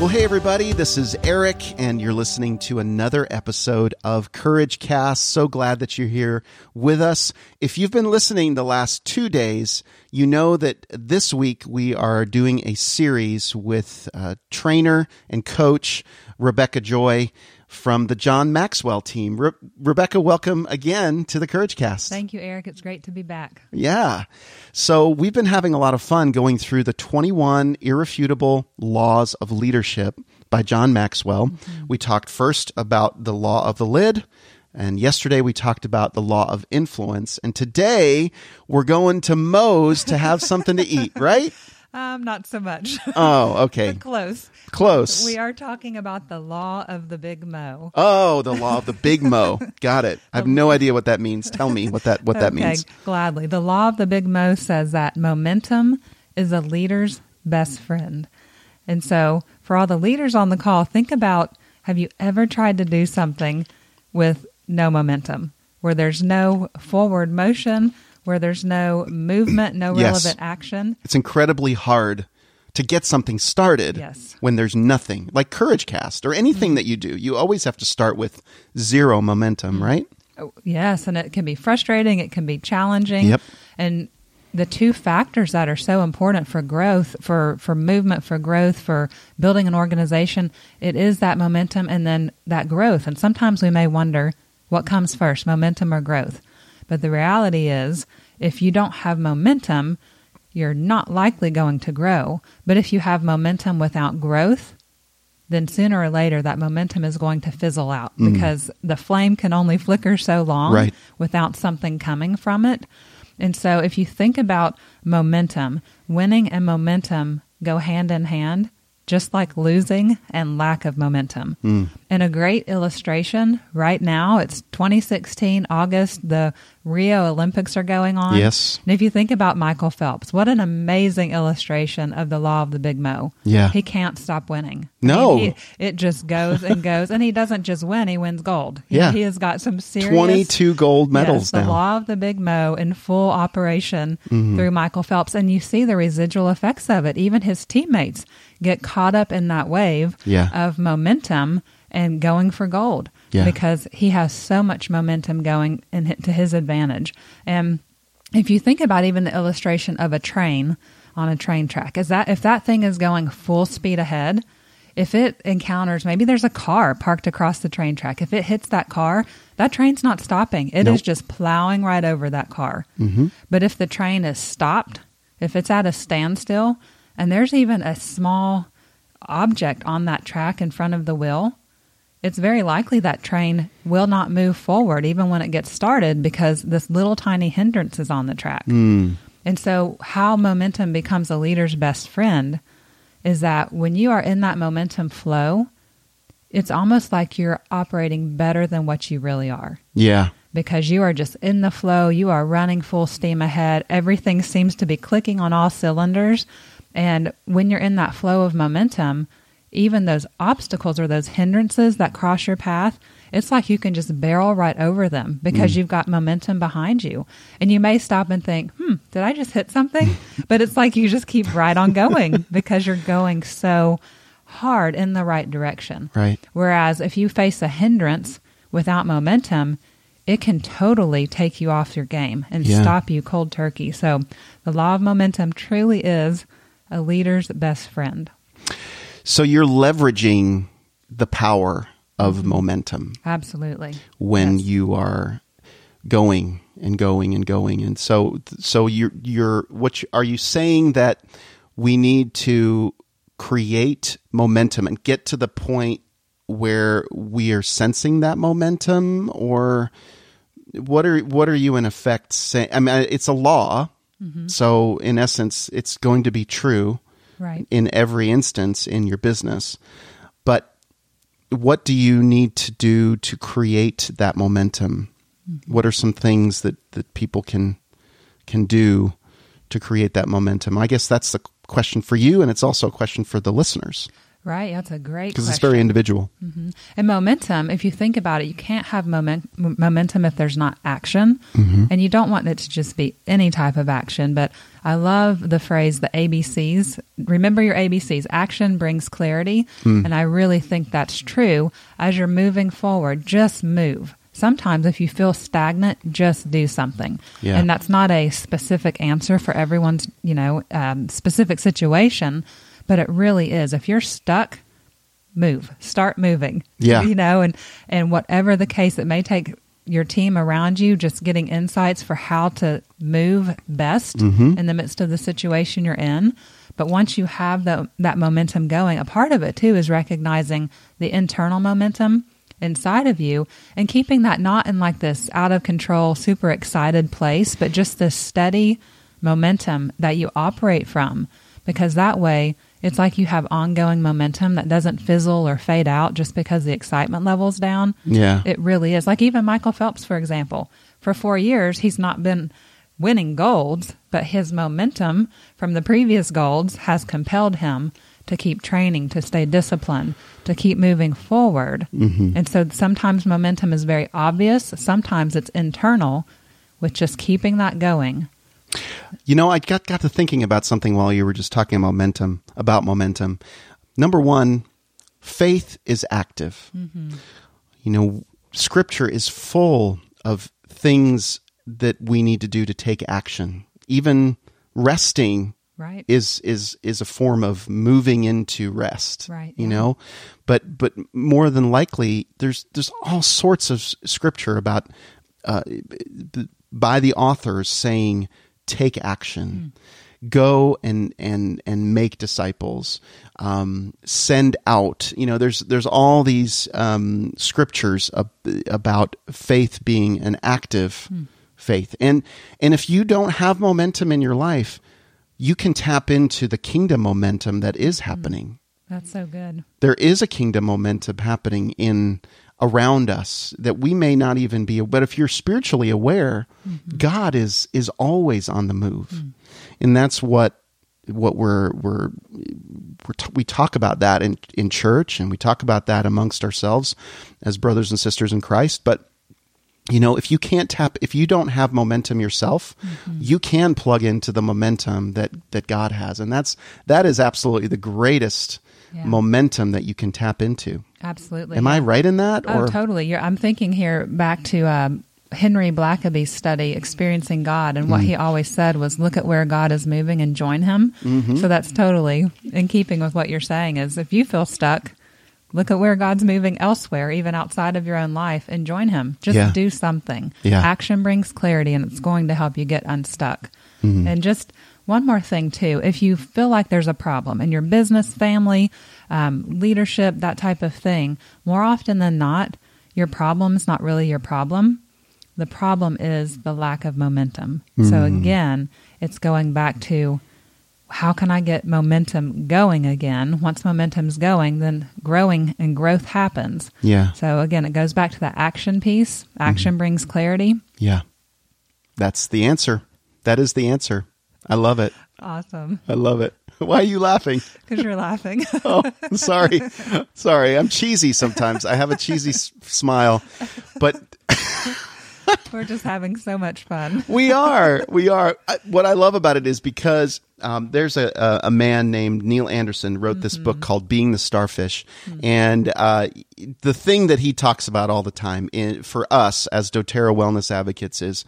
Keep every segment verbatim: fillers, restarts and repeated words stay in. Well, hey, everybody, this is Eric, and you're listening to another episode of Courage Cast. So glad that you're here with us. If you've been listening the last two days, you know that this week we are doing a series with uh, trainer and coach Rebecca Joy from the John Maxwell team. Re- Rebecca, welcome again to the Courage Cast. Thank you, Eric. It's great to be back. Yeah. So we've been having a lot of fun going through the twenty-one Irrefutable Laws of Leadership by John Maxwell. Mm-hmm. We talked first about the law of the lid, and yesterday we talked about the law of influence. And today we're going to Moe's to have something to eat, right? Um, not so much. Oh, okay. Close. Close. We are talking about the law of the big Mo. Oh, the law of the big Mo. Got it. I have no idea what that means. Tell me what that what okay, that means. Gladly. The law of the big Mo says that momentum is a leader's best friend. And so for all the leaders on the call, think about, have you ever tried to do something with no momentum, where there's no forward motion, where there's no movement, no relevant yes. action. It's incredibly hard to get something started yes. when there's nothing, like Courage Cast or anything mm-hmm. that you do. You always have to start with zero momentum, right? Oh, yes, and it can be frustrating. It can be challenging. Yep. And the two factors that are so important for growth, for, for movement, for growth, for building an organization, it is that momentum and then that growth. And sometimes we may wonder what comes first, momentum or growth. But the reality is, if you don't have momentum, you're not likely going to grow. But if you have momentum without growth, then sooner or later that momentum is going to fizzle out mm. because the flame can only flicker so long right. without something coming from it. And so if you think about momentum, winning and momentum go hand in hand, just like losing and lack of momentum. Mm. And a great illustration right now, it's twenty sixteen, August, the Rio Olympics are going on. Yes. And if you think about Michael Phelps, what an amazing illustration of the law of the big Mo. Yeah. He can't stop winning. No. I mean, he, it just goes and goes. And he doesn't just win, he wins gold. He, yeah. He has got some serious... twenty-two gold medals yes, the now. The law of the big Mo in full operation mm-hmm. through Michael Phelps. And you see the residual effects of it. Even his teammates get caught up in that wave yeah. of momentum and going for gold yeah. because he has so much momentum going in to his advantage. And if you think about even the illustration of a train on a train track, is that if that thing is going full speed ahead, if it encounters, maybe there's a car parked across the train track. If it hits that car, that train's not stopping. It nope. is just plowing right over that car. Mm-hmm. But if the train is stopped, if it's at a standstill, and there's even a small object on that track in front of the wheel, it's very likely that train will not move forward even when it gets started because this little tiny hindrance is on the track. Mm. And so how momentum becomes a leader's best friend is that when you are in that momentum flow, it's almost like you're operating better than what you really are. Yeah. Because you are just in the flow, you are running full steam ahead, everything seems to be clicking on all cylinders. And when you're in that flow of momentum, even those obstacles or those hindrances that cross your path, it's like you can just barrel right over them because mm. you've got momentum behind you. And you may stop and think, hmm, did I just hit something? But it's like you just keep right on going because you're going so hard in the right direction. Right. Whereas if you face a hindrance without momentum, it can totally take you off your game and yeah. stop you cold turkey. So the law of momentum truly is a leader's best friend. So you're leveraging the power of mm-hmm. momentum. Absolutely. When yes. you are going and going and going. And so so you're, you're what you, are you saying that we need to create momentum and get to the point where we are sensing that momentum? Or what are what are you in effect saying? I mean, it's a law. Mm-hmm. So in essence, it's going to be true right. in every instance in your business. But what do you need to do to create that momentum? Mm-hmm. What are some things that, that people can can do to create that momentum? I guess that's the question for you, and it's also a question for the listeners. Right, that's a great question. Because it's very individual. Mm-hmm. And momentum, if you think about it, you can't have moment, m- momentum if there's not action. Mm-hmm. And you don't want it to just be any type of action. But I love the phrase, the A B Cs. Remember your A B Cs. Action brings clarity. Mm. And I really think that's true. As you're moving forward, just move. Sometimes if you feel stagnant, just do something. Yeah. And that's not a specific answer for everyone's, you know, um, specific situation. But it really is. If you're stuck, move. Start moving. Yeah. You know, and, and whatever the case, it may take your team around you just getting insights for how to move best mm-hmm. in the midst of the situation you're in. But once you have the, that momentum going, a part of it too is recognizing the internal momentum inside of you and keeping that not in like this out of control, super excited place, but just this steady momentum that you operate from. Because that way, it's like you have ongoing momentum that doesn't fizzle or fade out just because the excitement level's down. Yeah. It really is. Like even Michael Phelps, for example, for four years, he's not been winning golds, but his momentum from the previous golds has compelled him to keep training, to stay disciplined, to keep moving forward. Mm-hmm. And so sometimes momentum is very obvious. Sometimes it's internal, with just keeping that going. You know, I got, got to thinking about something while you were just talking about momentum, about momentum. Number one, faith is active. Mm-hmm. You know, Scripture is full of things that we need to do to take action. Even resting right. is is is a form of moving into rest. Right. You yeah. know, but but more than likely, there's there's all sorts of Scripture about uh, by the authors saying, take action, mm. go and, and, and make disciples, um, send out, you know, there's, there's all these, um, scriptures ab- about faith being an active mm. faith. And, and if you don't have momentum in your life, you can tap into the kingdom momentum that is happening. Mm. That's so good. There is a kingdom momentum happening in around us that we may not even be, but if you're spiritually aware, mm-hmm. God is is always on the move, mm-hmm. and that's what what we're we're, we're t- we talk about that in in church, and we talk about that amongst ourselves as brothers and sisters in Christ. But you know, if you can't tap, if you don't have momentum yourself, mm-hmm. you can plug into the momentum that that God has, and that's that is absolutely the greatest. Yeah. momentum that you can tap into. Absolutely. Am yeah. I right in that? Or? Oh, totally. You're, I'm thinking here back to um, Henry Blackaby's study, Experiencing God, and what mm. he always said was, look at where God is moving and join him. Mm-hmm. So that's totally in keeping with what you're saying is if you feel stuck, look at where God's moving elsewhere, even outside of your own life, and join him. Just yeah. do something. Yeah. Action brings clarity, and it's going to help you get unstuck. Mm-hmm. And just... one more thing, too, if you feel like there's a problem in your business, family, um, leadership, that type of thing, more often than not, your problem is not really your problem. The problem is the lack of momentum. Mm. So again, it's going back to how can I get momentum going again? Once momentum's going, then growing and growth happens. Yeah. So again, it goes back to the action piece. Action mm. brings clarity. Yeah. That's the answer. That is the answer. I love it. Awesome. I love it. Why are you laughing? Because you're laughing. Oh, sorry. Sorry. I'm cheesy sometimes. I have a cheesy s- smile, but... We're just having so much fun. We are. We are. I, what I love about it is because um, there's a, a, a man named Neil Anderson wrote mm-hmm. this book called Being the Starfish. Mm-hmm. And uh, the thing that he talks about all the time in, for us as doTERRA wellness advocates is,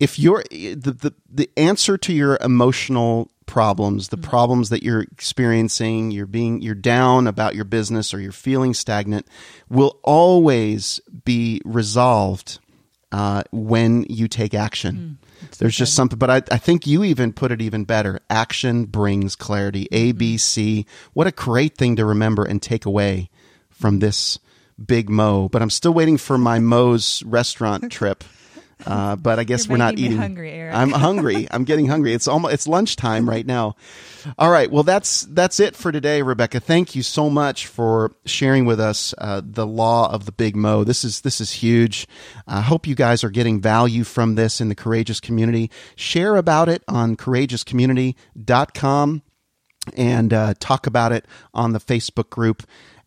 if you're the, the, the answer to your emotional problems, the mm-hmm. problems that you're experiencing, you're being you're down about your business or you're feeling stagnant, will always be resolved uh, when you take action. Mm, There's so just good. something, but I, I think you even put it even better. Action brings clarity. A, B, C. What a great thing to remember and take away from this big Mo. But I'm still waiting for my Mo's restaurant trip. Uh, but I guess You're we're not me eating. Hungry, Eric. I'm hungry. I'm getting hungry. It's almost it's lunchtime right now. All right. Well, that's that's it for today, Rebecca. Thank you so much for sharing with us uh, the law of the Big Mo. This is this is huge. I hope you guys are getting value from this in the Courageous Community. Share about it on courageous community dot com and uh, talk about it on the Facebook group.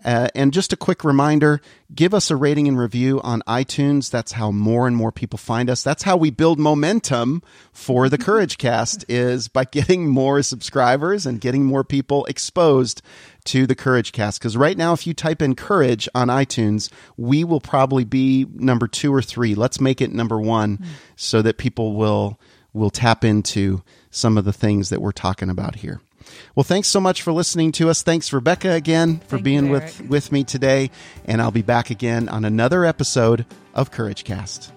Uh, and just a quick reminder, give us a rating and review on iTunes. That's how more and more people find us. That's how we build momentum for the Courage Cast, is by getting more subscribers and getting more people exposed to the Courage Cast. Because right now, if you type in Courage on iTunes, we will probably be number two or three. Let's make it number one mm-hmm. so that people will will tap into some of the things that we're talking about here. Well, thanks so much for listening to us. Thanks, Rebecca, again, for Thank being you, with, with me today. And I'll be back again on another episode of Courage Cast.